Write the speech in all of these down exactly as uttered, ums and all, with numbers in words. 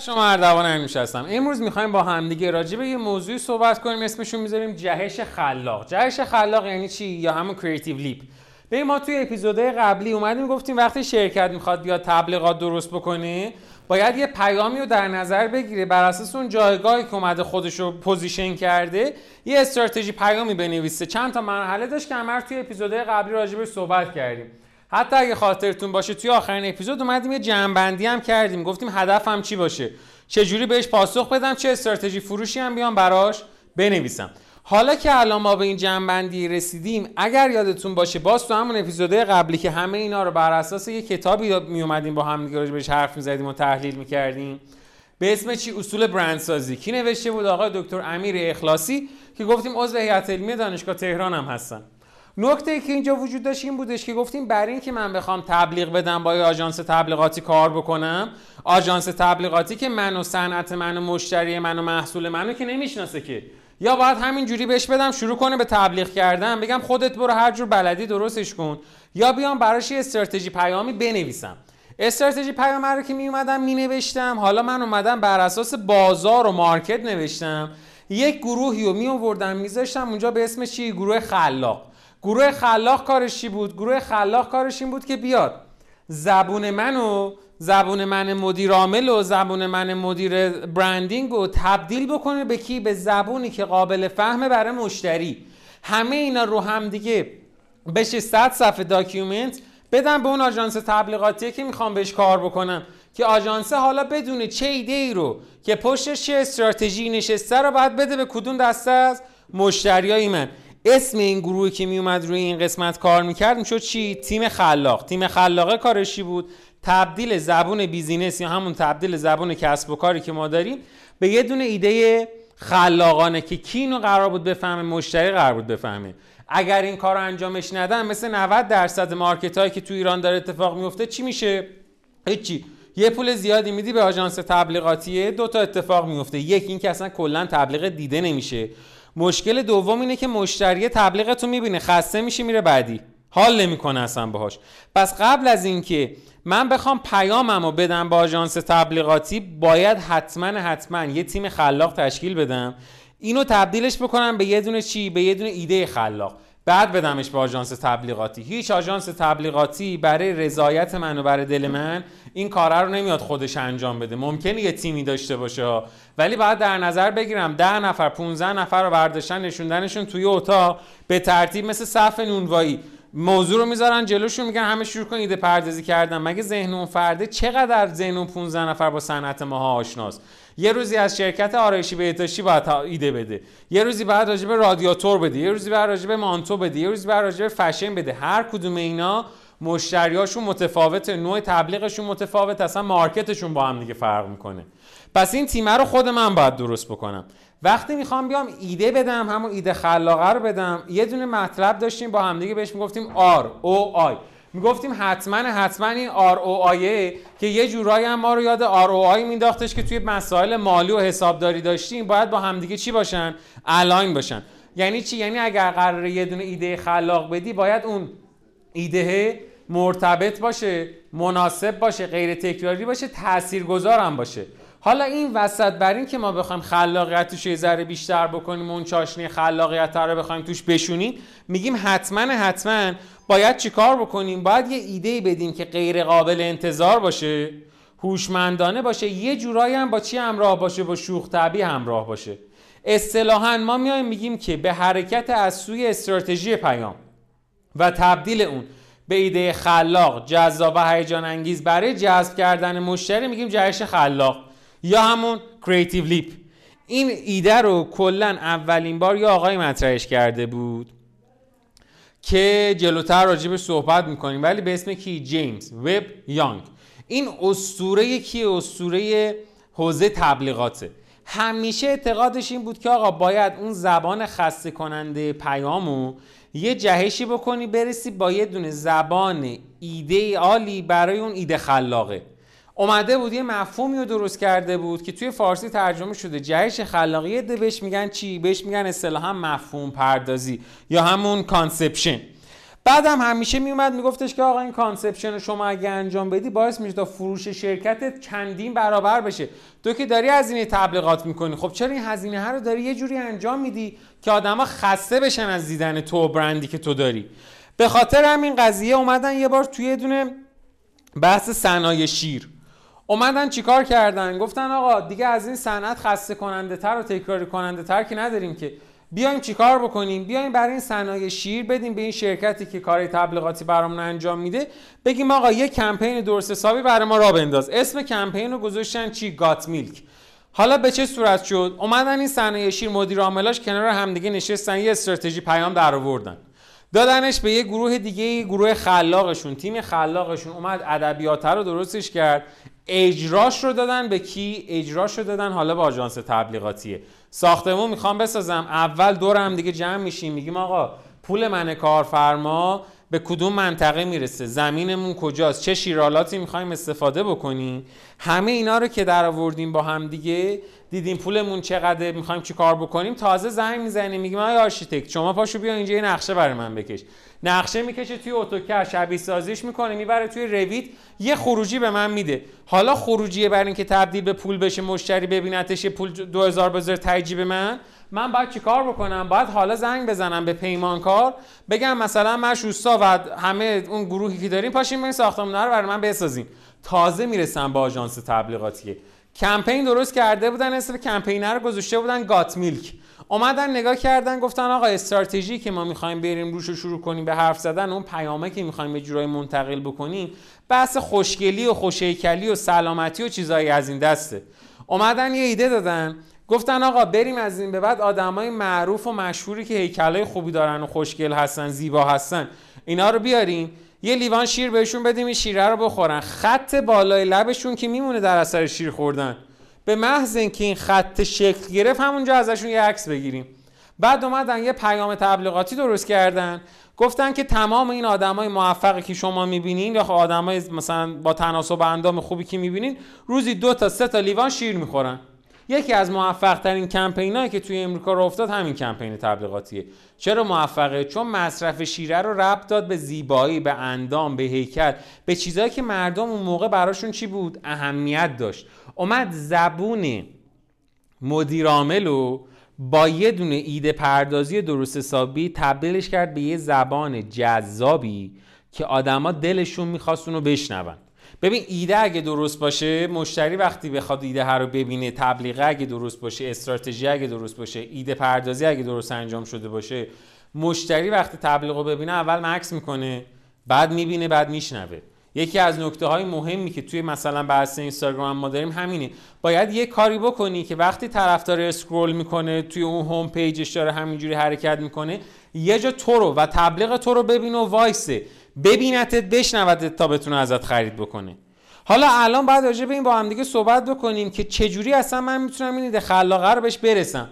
شما اردوان همیشه هستم. امروز میخوایم با همدیگه راجع به یه موضوعی صحبت کنیم، اسمشون میذاریم جهش خلاق. جهش خلاق یعنی چی؟ یا همون کریتیو لیپ. به ما توی اپیزودهای قبلی اومدیم گفتیم وقتی شرکت میخواد بیاد تبلیغات درست بکنه باید یه پیامی رو در نظر بگیره، بر اساس اون جایگاهی که اومده خودش رو پوزیشن کرده یه استراتژی پیامی بنویسه. چند تا مرحله داشت که ما توی اپیزودهای قبلی راجع بهش صحبت کردیم. حتی اگه خاطرتون باشه توی آخرین اپیزود اومدیم یه جمع‌بندی هم کردیم، گفتیم هدفم چی باشه، چه جوری بهش پاسخ بدم، چه استراتژی فروشی هم بیام براش بنویسم. حالا که الان ما به این جمع‌بندی رسیدیم، اگر یادتون باشه باز تو همون اپیزودهای قبلی که همه اینا رو بر اساس یه کتابی می اومدیم با هم دیگه راجبش حرف می‌زدیم و تحلیل می‌کردیم به اسم چی؟ اصول برندسازی. کی نوشته بود؟ آقای دکتر امیر اخلاصی که گفتیم عضو هیئت علمی دانشگاه تهران هم هستن. نکته‌ای که اینجا وجود داشت این بودش که گفتیم برای اینکه من بخوام تبلیغ بدم با یه آژانس تبلیغاتی کار بکنم، آژانس تبلیغاتی که منو صنعت منو مشتری منو محصول منو که نمیشناسه، که یا باید همین جوری بهش بدم شروع کنه به تبلیغ کردن، بگم خودت برو هر جور بلدی درستش کن، یا بیام براش یه استراتژی پیامی بنویسم. استراتژی پیامی رو که می اومدم می نوشتم، حالا من اومدم بر اساس بازار و مارکت نوشتم، یک گروهی رو می آوردم میذاشتم اونجا به اسم چی؟ گروه خلاق. گروه خلاق کارش چی بود؟ گروه خلاق کارش این بود که بیاد زبون منو، زبون من مدیر عامل و زبون من مدیر برندینگ رو تبدیل بکنه به کی؟ به زبونی که قابل فهمه برای مشتری. همه اینا رو هم دیگه بشه صد صفحه داکیومنت بدم به اون آژانس تبلیغاتی که میخوام بهش کار بکنم، که آژانس حالا بدونه چه ایده ای رو که پشتش چه استراتژی نشسته رو باید بده به کدوم دسته از مشتریای من. اسم این گروهی که می اومد روی این قسمت کار می‌کرد میشد چی؟ تیم خلاق. تیم خلاقه کارش چی بود؟ تبدیل زبون بیزینس یا همون تبدیل زبون کسب و کاری که ما داریم به یه دونه ایده خلاقانه که کی اینو قرار بود بفهمه؟ مشتری قرار بود بفهمه. اگر این کارو انجامش ندن مثل نود درصد مارکتایی که تو ایران داره اتفاق میفته چی میشه؟ هیچی. یه پول زیادی میدی به آژانس تبلیغاتی، دو تا اتفاق میفته. یک این که اصلا کلا تبلیغ دیده نمیشه. مشکل دوم اینه که مشتری تبلیغتو میبینه، خسته میشه، میره بعدی، حال نمیکنه اصلا باهاش. پس قبل از اینکه من بخوام پیاممو بدم با آژانس تبلیغاتی باید حتما حتما یه تیم خلاق تشکیل بدم، اینو تبدیلش بکنم به یه دونه چی؟ به یه دونه ایده خلاق، بعد بدمش به آژانس تبلیغاتی. هیچ آژانس تبلیغاتی برای رضایت من و برای دل من این کارا رو نمیاد خودش انجام بده. ممکنه یه تیمی داشته باشه ولی باید در نظر بگیرم ده نفر پانزده نفر رو برداشتن نشوندنشون توی اتاق به ترتیب مثل صف نونوایی، موضوع رو میذارن جلوشون، میگن همه شروع کن ایده پردازی کردن. مگه ذهن اون فرده چقدر ذهن اون پانزده نفر با صنعت ماها آشناست؟ یه روزی از شرکت آرایشی بهداشتی باید ایده بده، یه روزی بعد راجع به رادیاتور بده، یه روزی بعد راجع به مانتو بده، یه روزی بعد راجع به فشن بده. هر کدوم اینا مشتریاشون متفاوته، نوع تبلیغشون متفاوت، اصلا مارکتشون با هم دیگه فرق میکنه. پس این تیم رو خود من باید درست بکنم. وقتی میخوام بیام ایده بدم، همون ایده خلاقه رو بدم، یه دونه مطلب داشتیم با هم دیگه بهش میگفتیم آر او آی. میگفتیم حتما حتما این آر او آی که یه جورایی هم ما رو یاد آر او آی مینداختش که توی مسائل مالی و حسابداری داشتیم باید با همدیگه چی باشن؟ الاین باشن. یعنی چی؟ یعنی اگر قراره یه دونه ایده خلاق بدی باید اون ایده مرتبط باشه، مناسب باشه، غیر تکراری باشه، تاثیرگذار هم باشه. حالا این وسط بر این که ما بخوایم خلاقیت توش یه ذره بیشتر بکنیم، اون چاشنی خلاقیت رو بخوایم توش بشونیم، میگیم حتما حتما باید چیکار بکنیم؟ باید یه ایده بدیم که غیر قابل انتظار باشه، هوشمندانه باشه، یه جورایی هم با چی همراه باشه؟ با شوخ طبعی همراه باشه. اصطلاحاً ما میایم میگیم که به حرکت از سوی استراتژی پیام و تبدیل اون به ایده خلاق، جذاب و هیجان انگیز برای جذب کردن مشتری میگیم جهش خلاق یا همون کریتیو لیپ. این ایده رو کلا اولین بار یه آقای مطرحش کرده بود که جلوتر راجبش صحبت میکنیم، ولی به اسم کی؟ جیمز ویب یانگ. این اسطوره کیه؟ اسطوره حوزه تبلیغاته. همیشه اعتقادش این بود که آقا باید اون زبان خسته کننده پیامو یه جهشی بکنی برسی با یه دونه زبان ایده عالی برای اون ایده خلاقه. اومده بود یه مفهومی رو درست کرده بود که توی فارسی ترجمه شده جهش خلاقیت. بهش میگن چی؟ بهش میگن اصطلاحاً مفهوم پردازی یا همون کانسپشن. بعدم هم همیشه میومد میگفتش که آقا این کانسپشن رو شما اگه انجام بدی باعث میشه تا فروش شرکتت چندین برابر بشه. تو که داری هزینه تبلیغات میکنی، خب چرا این هزینه ها رو داری یه جوری انجام میدی که آدما خسته بشن از دیدن تو برندی که تو داری. به خاطر همین قضیه اومدن یه بار توی دونه بحث صنایع شیر اومدن چیکار کردن، گفتن آقا دیگه از این صنعت خسته کننده تر و تکراری کننده تر که نداریم که، بیایم چیکار بکنیم، بیایم برای این صنایع شیر بدیم به این شرکتی که کار تبلیغاتی برامون انجام میده، بگیم آقا یه کمپین درست حسابی برای ما راه بنداز. اسم کمپین رو گذاشتن چی؟ گات میلک. حالا به چه صورت شد؟ اومدن این صنایع شیر مدیر عاملاش کنار همدیگه نشستن، یه استراتژی پیام درآوردن، دادنش به یه گروه دیگه، گروه خلاقشون، تیم خلاقشون اومد ادبیات رو درستش کرد، اجراش رو دادن به کی؟ اجراش رو دادن حالا به آژانس تبلیغاتیه. ساختمون میخوام بسازم، اول دور هم دیگه جمع میشیم میگیم آقا پول من کارفرما به کدوم منطقه میرسه، زمینمون کجاست، چه شیرالاتی میخوایم استفاده بکنیم. همه اینا رو که در آوردیم با هم دیگه، دیدیم پولمون چقدر، میخوایم چی کار بکنیم، تازه زنگ میزنیم میگیم آقا آرشیتکت شما پاشو بیا اینجا یه نقشه برای من بکش. نقشه میکشه توی اتوکد، شبیه سازیش میکنه، میبره توی رویت، یه خروجی به من میده. حالا خروجیه برای اینکه تبدیل به پول بشه، مشتری ببینتش، پول دو هزار بذاره ترجیب من، من باید چیکار بکنم؟ باید حالا زنگ بزنم به پیمانکار بگم مثلا من شوستا و همه اون گروهی که داریم پاشیم این ساختمونا رو برای من بسازیم. تازه میرسم به آژانس تبلیغاتی. کمپین درست کرده بودن، اسم کمپینر رو گذاشته بودن گات میلک. اومدن نگاه کردن گفتن آقا استراتژی که ما می‌خوایم بریم روش رو شروع کنیم به حرف زدن، اون پیامه که می‌خوایم به جورایی منتقل بکنیم، بحث خوشگلی و خوشهیکلی و سلامتی و چیزایی از این دسته. اومدن یه ایده دادن، گفتن آقا بریم از این به بعد آدمای معروف و مشهوری که هیکلای خوبی دارن و خوشگل هستن، زیبا هستن، اینا رو بیاریم یه لیوان شیر بهشون بدیم، این شیره رو بخورن. خط بالای لبشون که میمونه در اثر شیر خوردن، به محض اینکه این خط شکل گرفت همونجا ازشون یه عکس بگیریم. بعد اومدن یه پیام تبلیغاتی درست کردن، گفتن که تمام این آدمای موفقی که شما میبینین یا آدمای مثلا با تناسب اندام خوبی که میبینین روزی دو تا سه تا لیوان شیر میخورن. یکی از موفق ترین کمپینایی که توی امریکا راه افتاد همین کمپین تبلیغاتیه. چرا موفقه؟ چون مصرف شیره رو ربط داد به زیبایی، به اندام، به هیکل، به چیزایی که مردم اون موقع براشون چی بود؟ اهمیت داشت. اومد زبون مدیر عامل رو با یه دونه ایده پردازی درست حسابی تبدیلش کرد به یه زبان جذابی که آدما دلشون می‌خواست اونو بشنون. ببین ایده اگه درست باشه، مشتری وقتی بخواد ایده ها رو ببینه، تبلیغ اگه درست باشه، استراتژی اگه درست باشه، ایده پردازی اگه درست انجام شده باشه، مشتری وقتی تبلیغ رو ببینه اول مکث میکنه، بعد میبینه، بعد میشنوه. یکی از نکته های مهمی که توی مثلا بحث اینستاگرام ما داریم همینه. باید یه کاری بکنی که وقتی طرفدار اسکرول میکنه توی اون هوم پیجش داره همینجوری حرکت میکنه، یه جا تو رو و تبلیغ تو رو ببینه و وایسه، ببینتت، بشنودت تا بتونه ازت خرید بکنه. حالا الان باید راجع به این با هم دیگه صحبت بکنیم که چجوری اصلا من میتونم این ایده خلاقه رو بهش برسم.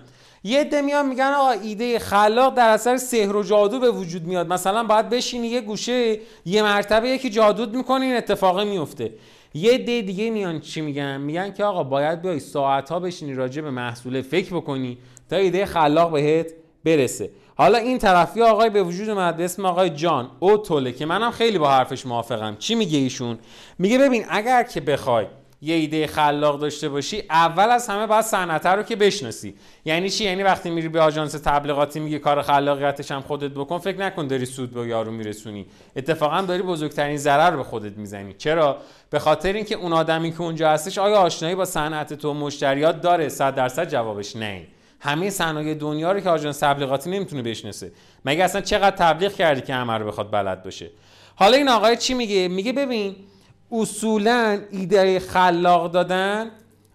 یه عده میان میگن آقا ایده خلاق در اثر سحر و جادو به وجود میاد، مثلا باید بشینی یه گوشه یه مرتبه یکی جادوت میکنه این اتفاقه میفته. یه عده دیگه میان چی میگن؟ میگن که آقا باید بیای ساعت‌ها بشینی راجع به محصول فکر بکنی تا ایده خلاق بهت برسه. حالا این طرفی آقای به وجود اومد به اسم آقای جان او طوری که منم خیلی با حرفش موافقم. چی میگه ایشون؟ میگه ببین اگر که بخوای یه ایده خلاق داشته باشی، اول از همه باید صنعت رو که بشناسی. یعنی چی؟ یعنی وقتی میری به آژانس تبلیغاتی میگه کار خلاقیتش هم خودت بکن، فکر نکن داری سود به یارو میرسونی، اتفاقا داری بزرگترین ضرر به خودت میزنی. چرا؟ به خاطر اینکه اون آدمی که اونجا هستش آیا آشنایی با صنعت تو، مشتریات داره؟ صد درصد جوابش نه. همه صنایع دنیا رو که آژانس تبلیغاتی نمیتونه بشناسه، مگه اصلا چقدر تبلیغ کردی که همه رو بخواد بلد باشه. حالا این آقای چی میگه؟ میگه ببین اصولاً ایده خلاق دادن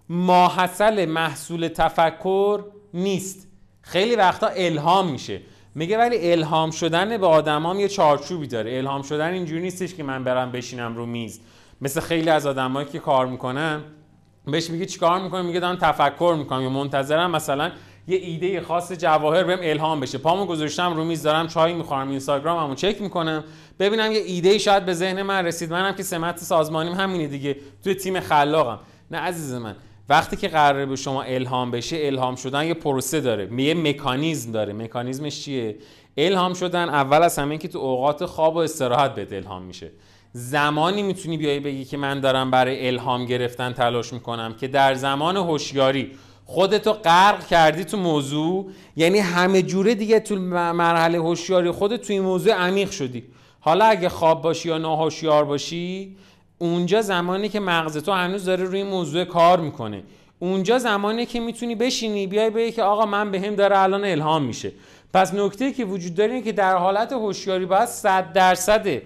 ماحصل محصول تفکر نیست، خیلی وقتا الهام میشه. میگه ولی الهام شدن به آدمام یه چارچوبی داره. الهام شدن اینجوری نیستش که من برم بشینم رو میز، مثل خیلی از آدمایی که کار میکنن بهش میگه چیکار میکنی؟ میگه دارم تفکر میکنم یا منتظرم مثلا یه ایده خاص جواهر بهم الهام بشه، پامو گذاشتم رو میز دارم چای میخورم، اینستاگراممو چک میکنم ببینم یه ایده شاید به ذهن من رسید. منم که سمت سازمانیم همینه دیگه، توی تیم خلاقم. نه عزیز من، وقتی که قراره به شما الهام بشه، الهام شدن یه پروسه داره، یه مکانیزم داره. مکانیزمش چیه؟ الهام شدن اول از همه که تو اوقات خواب و استراحت بهت الهام میشه. زمانی میتونی بیایی بگی که من دارم برای الهام گرفتن تلاش میکنم که در زمان هوشیاری خودتو غرق کردی تو موضوع، یعنی همه جوره دیگه تو مرحله هوشیاری خودت تو این موضوع عمیق شدی. حالا اگه خواب باشی یا ناهوشیار باشی، اونجا زمانی که مغز تو هنوز داره روی موضوع کار میکنه، اونجا زمانی که میتونی بشینی بیای بگی که آقا من بهم داره الان الهام میشه. پس نکته که وجود داره اینه که در حالت هوشیاری باید صد درصد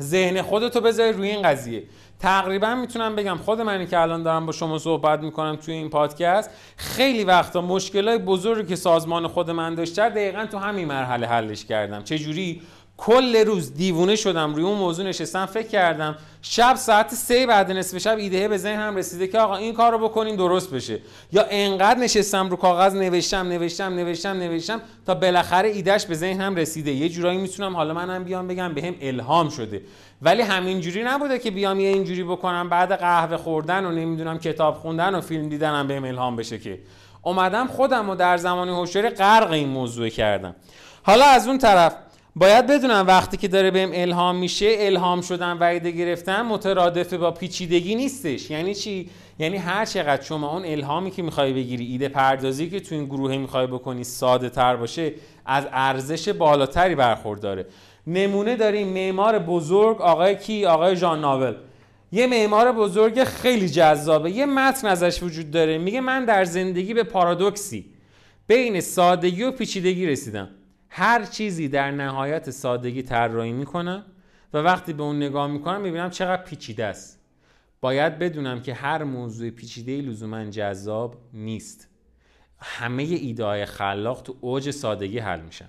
ذهن خودتو بذاری روی این قضیه. تقریبا میتونم بگم خود منی که الان دارم با شما صحبت میکنم توی این پادکست، خیلی وقتا مشکلای بزرگی که سازمان خود من داشته دقیقاً تو همین مرحله حلش کردم. چه جوری؟ کل روز دیوونه شدم روی اون موضوع نشستم فکر کردم، شب ساعت سه بعد نصف شب ایده به ذهنم رسیده که آقا این کارو بکنیم درست بشه. یا انقدر نشستم رو کاغذ نوشتم نوشتم نوشتم نوشتم تا بالاخره ایدهش به ذهنم رسیده. یه جورایی میتونم حالا منم بیام بگم بهم الهام شده، ولی همین جوری نبوده که بیام یه اینجوری بکنم بعد قهوه خوردن و نمیدونم کتاب خوندن و فیلم دیدنم بهم الهام بشه، که اومدم خودمو در زمان هوشیاری غرق این موضوع کردم. حالا از اون طرف باید بدونم وقتی که داره بهم الهام میشه، الهام شدن و ایده گرفتن مترادف با پیچیدگی نیستش. یعنی چی؟ یعنی هر چقدر شما اون الهامی که میخوای بگیری، ایده پردازی که تو این گروه میخوای بکنی ساده تر باشه، از ارزش بالاتری برخورداره. نمونه داریم معمار بزرگ آقای کی؟ آقای ژان نوول. یه معمار بزرگ خیلی جذابه، یه متن ازش وجود داره، میگه من در زندگی به پارادوکسی بین سادگی و پیچیدگی رسیدم. هر چیزی در نهایت سادگی طراحی میکنم و وقتی به اون نگاه میکنم میبینم چقدر پیچیده است. باید بدونم که هر موضوع پیچیده‌ای لزوما جذاب نیست. همه ایده‌های خلاق تو اوج سادگی حل میشن.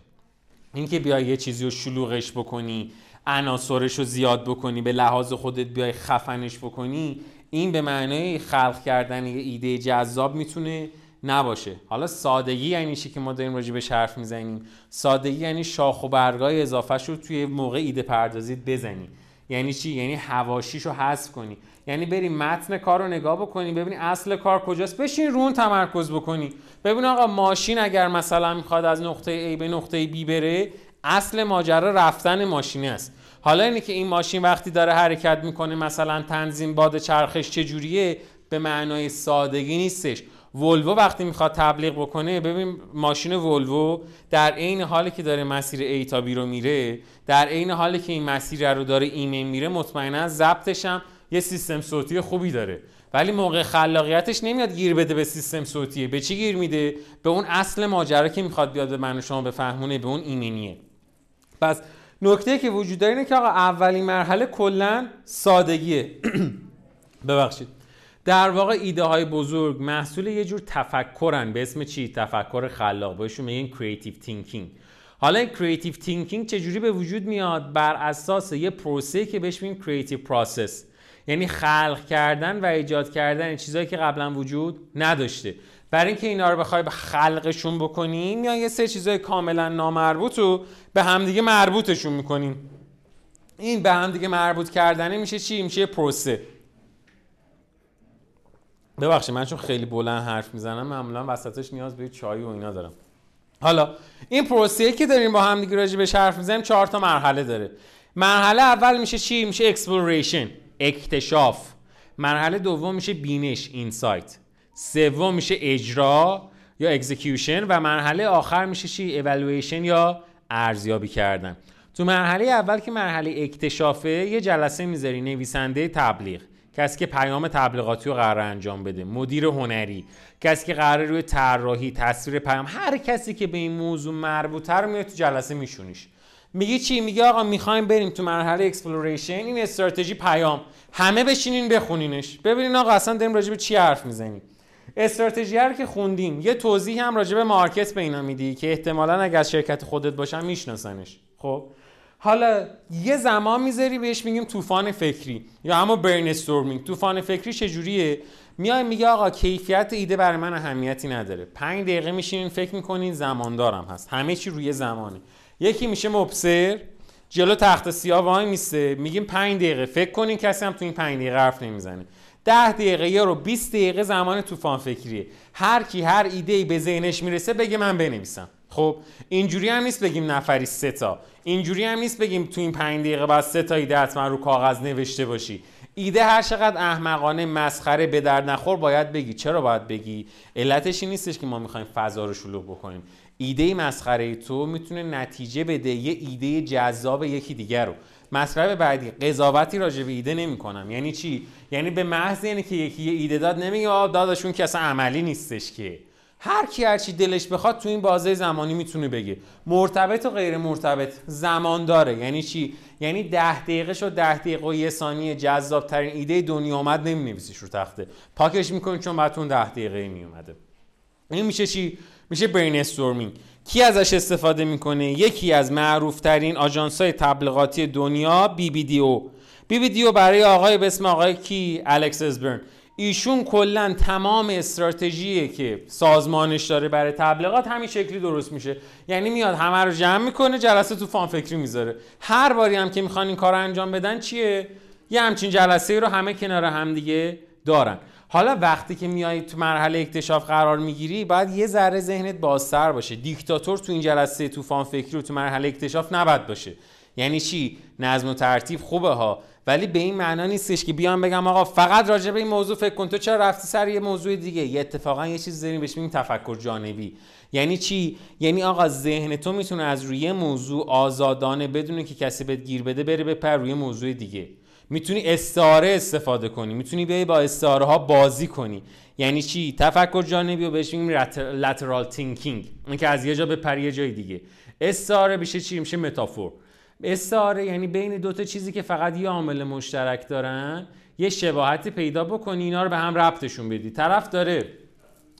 اینکه بیای یه چیزی رو شلوغش بکنی، عناصرش رو زیاد بکنی، به لحاظ خودت بیای خفنش بکنی، این به معنای خلق کردن یه ایده جذاب میتونه نباشه. حالا سادگی یعنی چی که ما داریم راجع بهش حرف میزنیم؟ سادگی یعنی شاخ و برگای اضافه‌ش رو توی موقع ایده پردازی بزنی. یعنی چی؟ یعنی حواشیشو حذف کنی، یعنی بری متن کار رو نگاه بکنی ببینی اصل کار کجاست، بشین رو اون تمرکز بکنی. ببین آقا ماشین اگر مثلا میخواد از نقطه A به نقطه B بره، اصل ماجرا رفتن ماشین است. حالا اینه که این ماشین وقتی داره حرکت میکنه مثلا تنظیم باد چرخش چجوریه، به معنای سادگی نیستش. ولوو وقتی میخواد تبلیغ بکنه، ببین ماشین ولوو در عین حالی که داره مسیر A تا B رو میره، در عین حالی که این مسیر رو داره ایمن میره، مطمئنا ضبطش هم یه سیستم صوتی خوبی داره، ولی موقع خلاقیتش نمیاد گیر بده به سیستم صوتیه. به چی گیر میده؟ به اون اصل ماجرا که میخواد بیاد به من و شما بفهمونه، به اون ایمنیه. پس نکته که وجود داره اینه که آقا اولین مرحله کلا سادگیه. ببخشید. در واقع ایده های بزرگ محصول یه جور تفکرن به اسم چی؟ تفکر خلاق. بهشون میگن کریتیو تینکینگ. حالا این کریتیو تینکینگ چجوری به وجود میاد؟ بر اساس یه پروسه‌ای که بهش میگیم کریتیو پروسس، یعنی خلق کردن و ایجاد کردن چیزایی که قبلا وجود نداشته. برای اینکه اینا رو بخوای به خلقشون بکنیم، یا یه سری چیزای کاملا نامربوط رو به همدیگه مربوطشون میکنیم. این به همدیگه مربوط کردنه میشه چی؟ میشه پروسه. ببخشید من چون خیلی بلند حرف میزنم معمولا وسطش نیاز به چای و اینا دارم. حالا این پروسه‌ای که داریم با هم دیگه راجع بهش حرف میزنیم چهار تا مرحله داره. مرحله اول میشه چی؟ میشه اکسپلوریشن، اکتشاف. مرحله دوم میشه بینش، اینسایت. سوم میشه اجرا یا اکزیکیوشن، و مرحله آخر میشه چی؟ ایوالویشن یا ارزیابی کردن. تو مرحله اول که مرحله اکتشافه، یه جلسه میذاری نویسنده تبلیغ، کسی که پیام تبلیغاتی رو قراره انجام بده، مدیر هنری، کسی که قراره روی طراحی، تصویر پیام، هر کسی که به این موضوع مربوطه رو میاد تو جلسه میشونیش. میگی چی؟ میگی آقا میخوایم بریم تو مرحله اکسپلوریشن، این استراتژی پیام، همه بشینین بخونینش، ببینین آقا اصلا داریم راجع به چی حرف میزنیم. استراتژی رو که خوندیم، یه توضیح هم راجع به مارکت به اینا میدی که احتمالاً اگه از شرکت خودت باشن میشناسنش. خب حالا یه زمان میذاری بهش میگیم طوفان فکری یا همون برین استورمینگ. طوفان فکری چجوریه؟ میای میگه آقا کیفیت ایده برای من اهمیتی نداره. پنج دقیقه میشینین فکر میکنین، زماندارم هست، همه چی روی زمانه. یکی میشه مبصر، جلو تخت سیاه وای میسته، میگیم پنج دقیقه فکر کنین، کسی هم تو این پنج دقیقه حرف نمیزنه. ده دقیقه یا رو بیست دقیقه زمان طوفان فکریه. هر کی هر ایده‌ای به ذهنش میرسه بگه من بنویسم. خب اینجوری هم نیست بگیم نفری سه تا، اینجوری هم نیست بگیم تو این پنج دقیقه بعد سه تا ایده حتما رو کاغذ نوشته باشی. ایده هر چقدر احمقانه، مسخره، به درد نخور باید بگی. چرا باید بگی؟ علتش این نیستش که ما میخوایم فضا رو شلوغ بکنیم. ایده مسخره تو میتونه نتیجه بده یه ایده جذاب یکی دیگر رو. مسخره بعدی قضاوتی راجع به ایده نمی‌کنم. یعنی چی؟ یعنی به محض یعنی که یکی یه ایده داد نمیگه آ داداشون که اصلا عملی نیستش که. هر کی هر چی دلش بخواد تو این بازه زمانی میتونه بگه. مرتبط و غیر مرتبط زمان داره. یعنی چی؟ یعنی ده دقیقه شو ده دقیقه و یه ثانیه جذاب ترین ایده دنیا اومد نمی‌نویسیش رو تخته. پاکش می‌کنی چون براتون ده دقیقه میومده. این میشه چی؟ میشه برین استورمینگ. کی ازش استفاده میکنه؟ یکی از معروفترین آژانس‌های تبلیغاتی دنیا، بی بی دی او. بی بی دی او برای آقای به اسم آقای کی؟ الکس ازبرن. ایشون کلا تمام استراتژیه که سازمانش داره برای تبلیغات همین شکلی درست میشه. یعنی میاد همه رو جمع میکنه، جلسه تو فان فکری میذاره. هر باری هم که میخوان این کارو انجام بدن چیه؟ یه همچین جلسه‌ای رو همه کنار هم دیگه دارن. حالا وقتی که میای تو مرحله اکتشاف قرار میگیری باید یه ذره ذهنت بازتر باشه. دیکتاتور تو این جلسه طوفان فکری و تو مرحله اکتشاف نباید باشه. یعنی چی؟ نظم و ترتیب خوبه ها، ولی به این معنا نیستش که بیان بگم آقا فقط راجع به این موضوع فکر کن، تو چرا رفتی سر یه موضوع دیگه. یه اتفاقا یه چیز زیرین بهش میگیم تفکر جانبی. یعنی چی؟ یعنی آقا ذهن تو میتونه از روی موضوع آزادانه بدون اینکه کسی بهت گیر بده بره بپر روی موضوع دیگه. میتونی استعاره استفاده کنی، میتونی بیای با استعاره ها بازی کنی. یعنی چی؟ تفکر جانبی رو بهش میگیم لترال تینکینگ، اینکه از یه جا بپری یه جای دیگه. استعاره میشه چی؟ میشه متافور. استعاره یعنی بین دو تا چیزی که فقط یه عامل مشترک دارن یه شباهتی پیدا بکنی، اینا رو به هم ربطشون بدی. طرف داره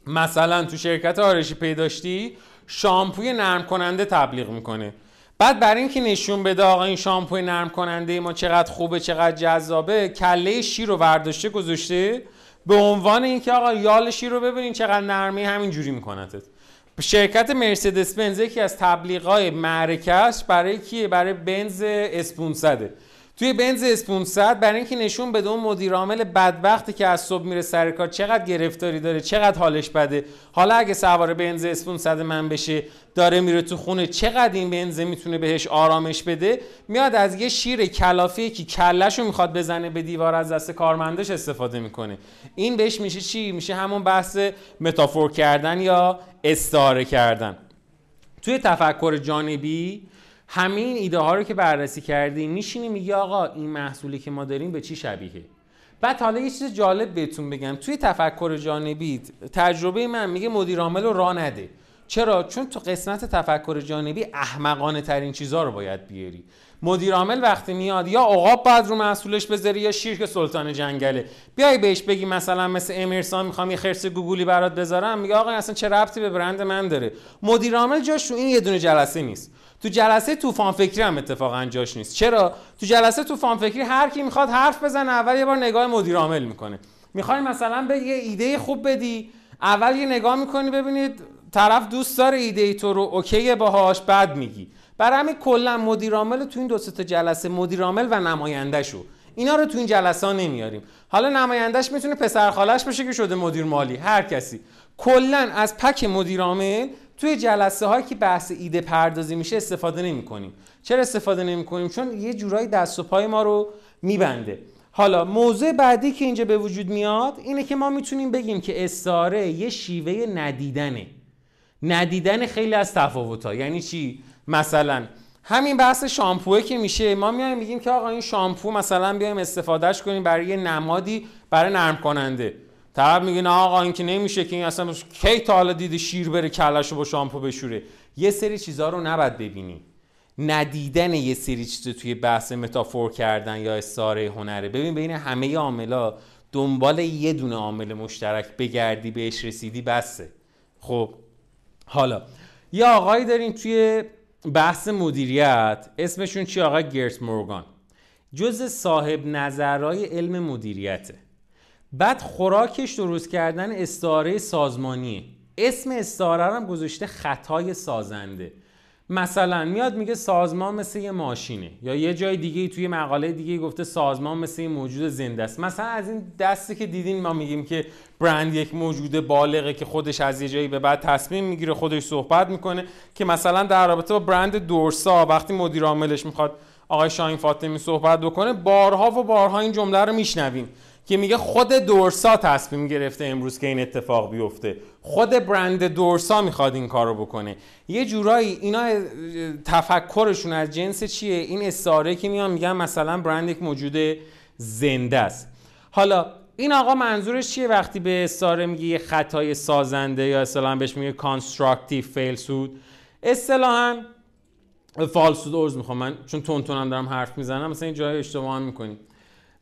مثلا تو شرکت آرایشی پیداشتی شامپوی نرم کننده تبلیغ میکنه، بعد برای اینکه نشون بده آقا این شامپو نرم کننده ما چقدر خوبه چقدر جذابه، کله شیر رو برداشته گذاشته به عنوان اینکه آقا یال شیر رو ببینین چقدر نرمی همینجوری میکنتت. شرکت مرسدس بنز یکی از تبلیغای معرکش برای کیه؟ برای بنز اسپونسد. توی بنز اسپونسد برای اینکه نشون بده اون مدیر عامل بدبختی که از صبح میره سر کار چقدر گرفتاری داره، چقدر حالش بده. حالا اگه سوار بنز اسپونسد من بشه، داره میره تو خونه، چقدر این بنز میتونه بهش آرامش بده. میاد از یه شیر کلافی که کلهشو میخواد بزنه به دیوار از دست کارمندش استفاده میکنه. این بهش میشه چی؟ میشه همون بحث متافور کردن یا استعاره کردن. توی تفکر جانبی همین ایده ها رو که بررسی کردی میشینی میگه آقا این محصولی که ما داریم به چی شبیهه. بعد حالا یه چیز جالب بهتون بگم، توی تفکر جانبی تجربه من میگه مدیر عامل رو راه نده. چرا؟ چون تو قسمت تفکر جانبی احمقانه ترین چیزا رو باید بیاری. مدیر عامل وقتی میاد یا عقاب باید رو محصولش بذاری یا شیر که سلطان جنگله. بیای بهش بگی مثلا مثل امرسان میخوام یه خرس گوگولی برات بذارم، میگه آقا اصلا چه ربطی به برند من داره. مدیر عامل جاش رو این یه دونه جلسه نیست. تو جلسه طوفان فکری هم اتفاقا جاش نیست. چرا؟ تو جلسه طوفان فکری هر کی میخواد حرف بزنه اول یه بار نگاه مدیر عامل میکنه. میخوای مثلا به یه ایده خوب بدی، اول یه نگاه میکنی ببینید طرف دوست داره ایده ای تو رو، اوکی باهاش، بعد میگی. برای همین کلا مدیر عامل تو این دو سه تا جلسه، مدیر عامل و نماینده‌شو، اینا رو تو این جلسه ها نمیاریم. حالا نماینده‌ش میتونه پسر خالش باشه که شده مدیر مالی، هر کسی. کلا از پک مدیر عامل توی جلسه هایی که بحث ایده پردازی میشه استفاده نمی کنیم. چرا استفاده نمی کنیم؟ چون یه جورایی دست و پای ما رو میبنده. حالا موضوع بعدی که اینجا به وجود میاد اینه که ما میتونیم بگیم که استعاره یه شیوه ندیدنه. ندیدن خیلی از تفاوت‌ها. یعنی چی؟ مثلا همین بحث شامپوه که میشه، ما میایم میگیم که آقا این شامپو مثلا بیایم استفادهش کنیم برای یه نمادی برای نرم کننده. طرف میگه نه آقا این که نمیشه که، این اصلا کی تا حالا دیدی شیر بره کلاشو با شامپو بشوره. یه سری چیزا رو نباید ببینی. ندیدن یه سری چیزا توی بحث متافور کردن یا استعاره هنره. ببین بین همه عاملا دنبال یه دونه عامل مشترک بگردی، بهش رسیدی، بسه. خب حالا یه آقایی داریم توی بحث مدیریت، اسمشون چی؟ آقای گرت مورگان. جز صاحب نظرهای علم مدیریته. بعد خوراکش درست کردن استعاره سازمانیه. اسم استعاره هم گذاشته خطای سازنده. مثلا میاد میگه سازمان مثل یه ماشینه، یا یه جای دیگه توی مقاله دیگه گفته سازمان مثل یه موجود زنده است. مثلا از این دستی که دیدین ما میگیم که برند یک موجود بالغه که خودش از یه جایی به بعد تصمیم میگیره، خودش صحبت میکنه، که مثلا در رابطه با برند دورسا وقتی مدیر عاملش میخواد آقای شاهین فاطمی صحبت بکنه، بارها و بارها این جمله رو میشنویم که میگه خود دورسا تصمیم گرفته امروز که این اتفاق بیفته، خود برند دورسا میخواد این کارو بکنه. یه جورایی اینا تفکرشون از جنس چیه؟ این استعاره که میان میگن مثلا برند یک موجود زنده است. حالا این آقا منظورش چیه وقتی به استعاره میگه یه خطای سازنده، یا اصطلاحاً بهش میگه کانستراکتیو فیلسود، اصطلاحاً فالسود، ارز میخوام من چون تونتونم دارم حرف میزنم مثلا این جای اشتباه میکنی.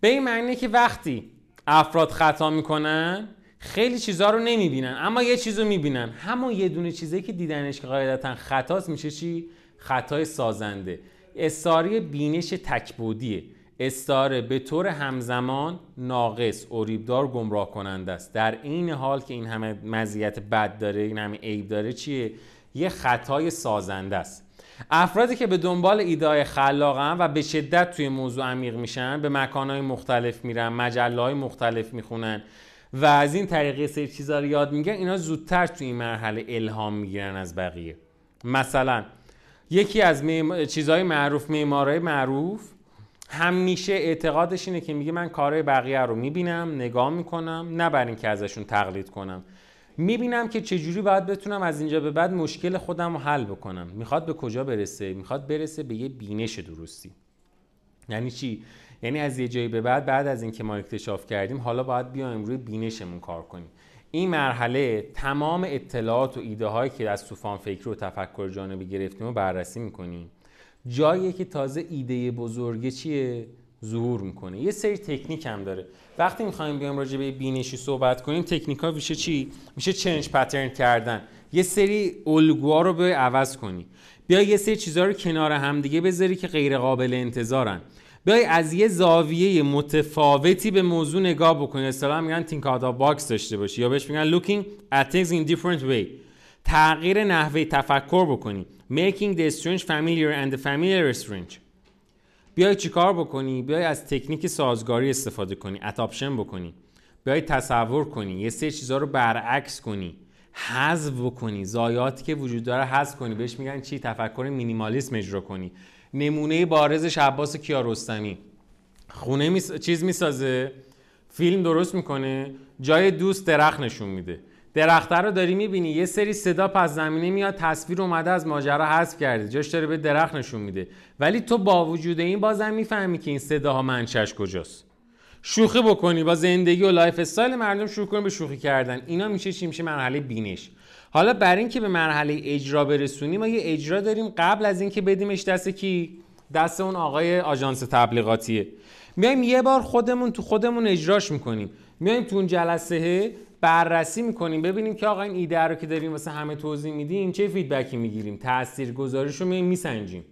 به این معنیه که وقتی افراد خطا میکنن خیلی چیزا رو نمیبینن، اما یه چیزو میبینن، همون یه دونه چیزی که دیدنش که قاعدتا خطاست میشه چی؟ خطای سازنده. استعاره بینش تک‌بعدیه، استعاره به طور همزمان ناقص، اوریبدار، گمراه کننده است. در این حال که این همه مزیت بد داره، این همه عیب داره، چیه؟ یه خطای سازنده است. افرادی که به دنبال ایده‌های خلاقن و به شدت توی موضوع عمیق میشن، به مکان‌های مختلف میرن، مجله‌های مختلف میخونن و از این طریق سری چیزا رو یاد میگیرن، اینا زودتر توی این مرحله الهام میگیرن از بقیه. مثلا یکی از میم... چیزهای معروف، معمارای معروف همیشه اعتقادش اینه که میگه من کارهای بقیه رو میبینم، نگاه میکنم، نه بر این که ازشون تقلید کنم، میبینم که چجوری باید بتونم از اینجا به بعد مشکل خودم رو حل بکنم. میخواد به کجا برسه؟ میخواد برسه به یه بینش درستی. یعنی چی؟ یعنی از یه جایی به بعد، بعد از اینکه ما اکتشاف کردیم، حالا باید بیایم روی بینشمون کار کنیم. این مرحله تمام اطلاعات و ایده هایی که از طوفان فکری و تفکر جانبی گرفتیم رو بررسی میکنیم. جایی که تازه ایده بزرگه چیه؟ ظهور میکنه. یه سری تکنیک هم داره. وقتی میخوایم بیام راجع به بینشی صحبت کنیم، تکنیک‌ها میشه چی؟ میشه چنج پترن کردن. یه سری الگوها رو به عوض کنی. بیا یه سری چیزا رو کنار هم دیگه بذاری که غیر قابل انتظارن. بیا از یه زاویه متفاوتی به موضوع نگاه بکنی. اصطلاحاً میگن think out of box داشته باشی، یا بهش میگن looking at things in different way. تغییر نحوه تفکر بکنی. making the strange familiar and the familiar strange. بیای چیکار بکنی؟ بیای از تکنیک سازگاری استفاده کنی، ادابشن بکنی، بیای تصور کنی، یه سری چیزا رو برعکس کنی، حذف بکنی، زایاتی که وجود داره حذف کنی. بهش میگن چی؟ تفکر مینیمالیسم اجرا کنی. نمونه بارزش عباس کیارستمی، خونه می س... چیز میسازه، فیلم درست میکنه، جای دوست درخت نشون میده، درخت رو داری میبینی، یه سری صدا پس زمینه میاد، تصویر اومده از ماجرا حذف کرده، جاش داره به درخت نشون میده، ولی تو با وجود این بازم میفهمی که این صداها منشأش کجاست. شوخی بکنی با زندگی و لایف استایل مردم، شروع کنی به شوخی کردن. اینا میشه چی؟ میشه مرحله بینش. حالا برای اینکه به مرحله اجرا برسونیم، ما یه اجرا داریم قبل از اینکه بدیمش دست کی؟ دست اون آقای آژانس تبلیغاتیه. میایم یه بار خودمون تو خودمون اجراش میکنیم، میایم تو اون جلسه بررسی میکنیم، ببینیم که آقا این ایده رو که داریم واسه همه توضیح میدیم چه فیدبکی میگیریم، تاثیرگذاریش رو میسنجیم.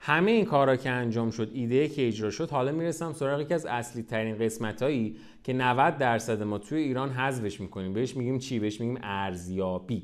همه این کارا که انجام شد، ایده که اجرا شد، حالا میرسم سراغ یکی از اصلی ترین قسمتایی که نود درصد ما توی ایران حذفش میکنیم. بهش میگیم چی؟ بهش میگیم ارزیابی.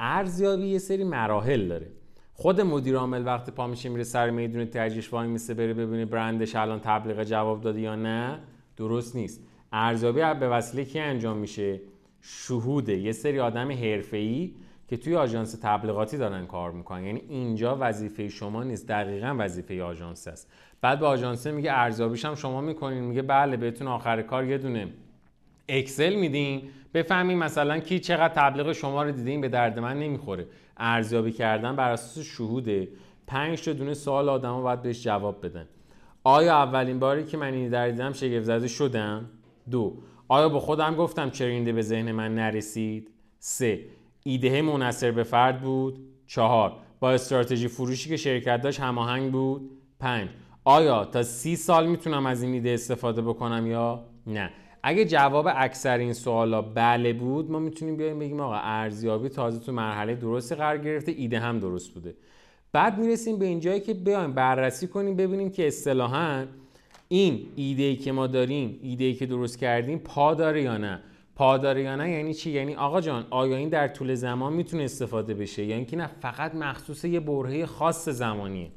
ارزیابی یه سری مراحل داره. خود مدیر عامل وقتی پا میشه میره سر میدون ترجیح وای میسه بره ببینه برندش الان تبلیغ جواب داده یا نه، درست نیست. ارزیابی به وسیله کی انجام میشه؟ شهوده. یه سری آدم حرفه‌ای که توی آژانس تبلیغاتی دارن کار میکنن، یعنی اینجا وظیفه شما نیست، دقیقاً وظیفه آژانس است. بعد به آژانس میگه ارزیابیش هم شما میکنین؟ میگه بله، بهتون آخر کار یه دونه اکسل میدیم بفهمیم مثلا کی چقدر تبلیغ شما رو دیدین. به درد من نمیخوره. ارزیابی کردن بر اساس شهوده. پنج تا دونه سوال آدما باید بهش جواب بدن. آیا اولین باری که من این در دیدم شگفت زده شدم؟ دو، آیا با خودم گفتم چرا این ایده به ذهن من نرسید؟ سه، ایده منحصر به فرد بود؟ چهار، با استراتژی فروشی که شرکت داشت هماهنگ بود؟ پنج، آیا تا سی سال میتونم از این ایده استفاده بکنم یا نه؟ اگه جواب اکثر این سوالا بله بود، ما میتونیم بیایم بگیم آقا ارزیابی تازه تو مرحله درستی قرار گرفته، ایده هم درست بوده. بعد میرسیم به اینجایی که بیایم بررسی کنیم ببینیم که اصطلاحاً این ایده‌ای که ما داریم، ایده‌ای که درست کردیم، پا داره یا نه. پادارگانه یعنی چی؟ یعنی آقا جان آیا این در طول زمان میتونه استفاده بشه یا یعنی اینکه نه فقط مخصوص یه برهه خاص زمانیه.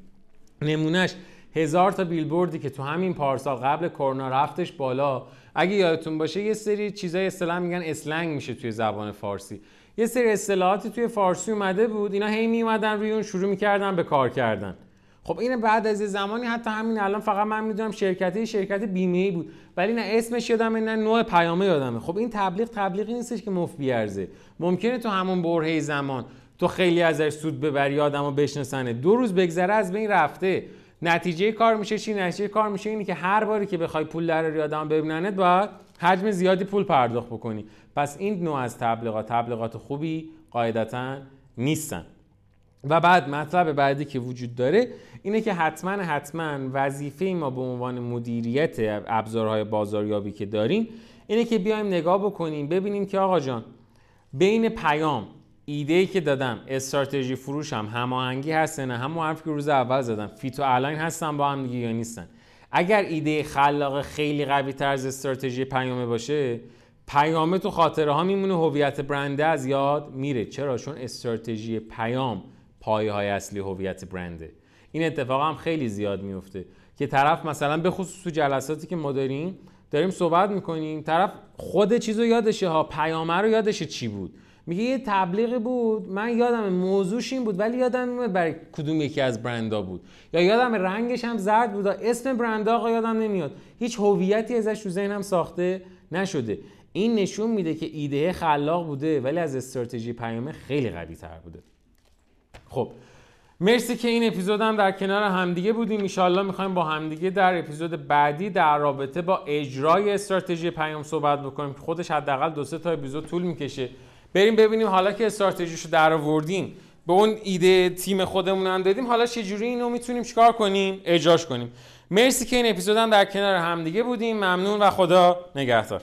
نمونهش هزار تا بیلبوردی که تو همین پارسال قبل کرونا رفتش بالا. اگه یادتون باشه یه سری چیزای اصطلاح میگن اسلنگ میشه توی زبان فارسی، یه سری اصطلاحاتی توی فارسی اومده بود، اینا هی می اومدن روی اون شروع میکردن به کار کردن. خب این بعد از زمانی، حتی همین الان فقط من میدونم شرکتی شرکت بیمه‌ای بود ولی نه اسمش یادمه نه نوع پیامه یادمه. خب این تبلیغ تبلیغی نیستش که مفت بیارزه. ممکنه تو همون برهه زمان تو خیلی ازش سود ببری، آدمو بشناسنه، دو روز بگذره از بین رفته. نتیجه کار میشه چی؟ نتیجه کار میشه اینی که هر باری که بخوای پول درآری آدم ببیننت باید حجم زیادی پول پرداخت بکنی. پس این نوع از تبلیغات تبلیغات خوبی قاعدتاً نیستن. و بعد مطلب بعدی که وجود داره اینه که حتما حتما وظیفه ما به عنوان مدیریت ابزارهای بازاریابی که داریم اینه که بیایم نگاه بکنیم ببینیم که آقا جان بین پیام، ایده‌ای که دادم، استراتژی فروشم هم هماهنگی هست نه، همون حرفی که روز اول زدم فیت و الاین هستن با هم دیگه یا نیستن. اگر ایده خلاق خیلی قوی تر از استراتژی پیامه باشه، پیامه تو خاطره ها میمونه، هویت برنده از یاد میره. چرا؟ چون استراتژی پیام پایه های اصلی هویت برنده. این اتفاق هم خیلی زیاد میفته که طرف مثلا به خصوص تو جلساتی که ما داریم داریم صحبت میکنیم، طرف خود چیزو یادشه ها، پیامه رو یادشه چی بود، میگه یه تبلیغی بود من یادم موضوعش این بود ولی یادم نمیاد برای کدوم یکی از برندا بود، یا یادم رنگش هم زرد بود اسم برندا آقا یادم نمیاد، هیچ هویتی ازش تو ذهنم ساخته نشده. این نشون میده که ایده خلاق بوده ولی از استراتژی پیامه خیلی قوی‌تر بوده. خب مرسی که این اپیزود هم در کنار همدیگه بودیم. انشالله میخوایم با همدیگه در اپیزود بعدی در رابطه با اجرای استراتژی پیام صحبت بکنیم که خودش حداقل دو سه تا اپیزود طول میکشه. بریم ببینیم حالا که استراتژیشو درآوردیم، به اون ایده تیم خودمون هم دادیم، حالا چه جوری اینو میتونیم چیکار کنیم، اجراش کنیم. مرسی که این اپیزود هم در کنار همدیگه بودیم. ممنون و خدا نگهدار.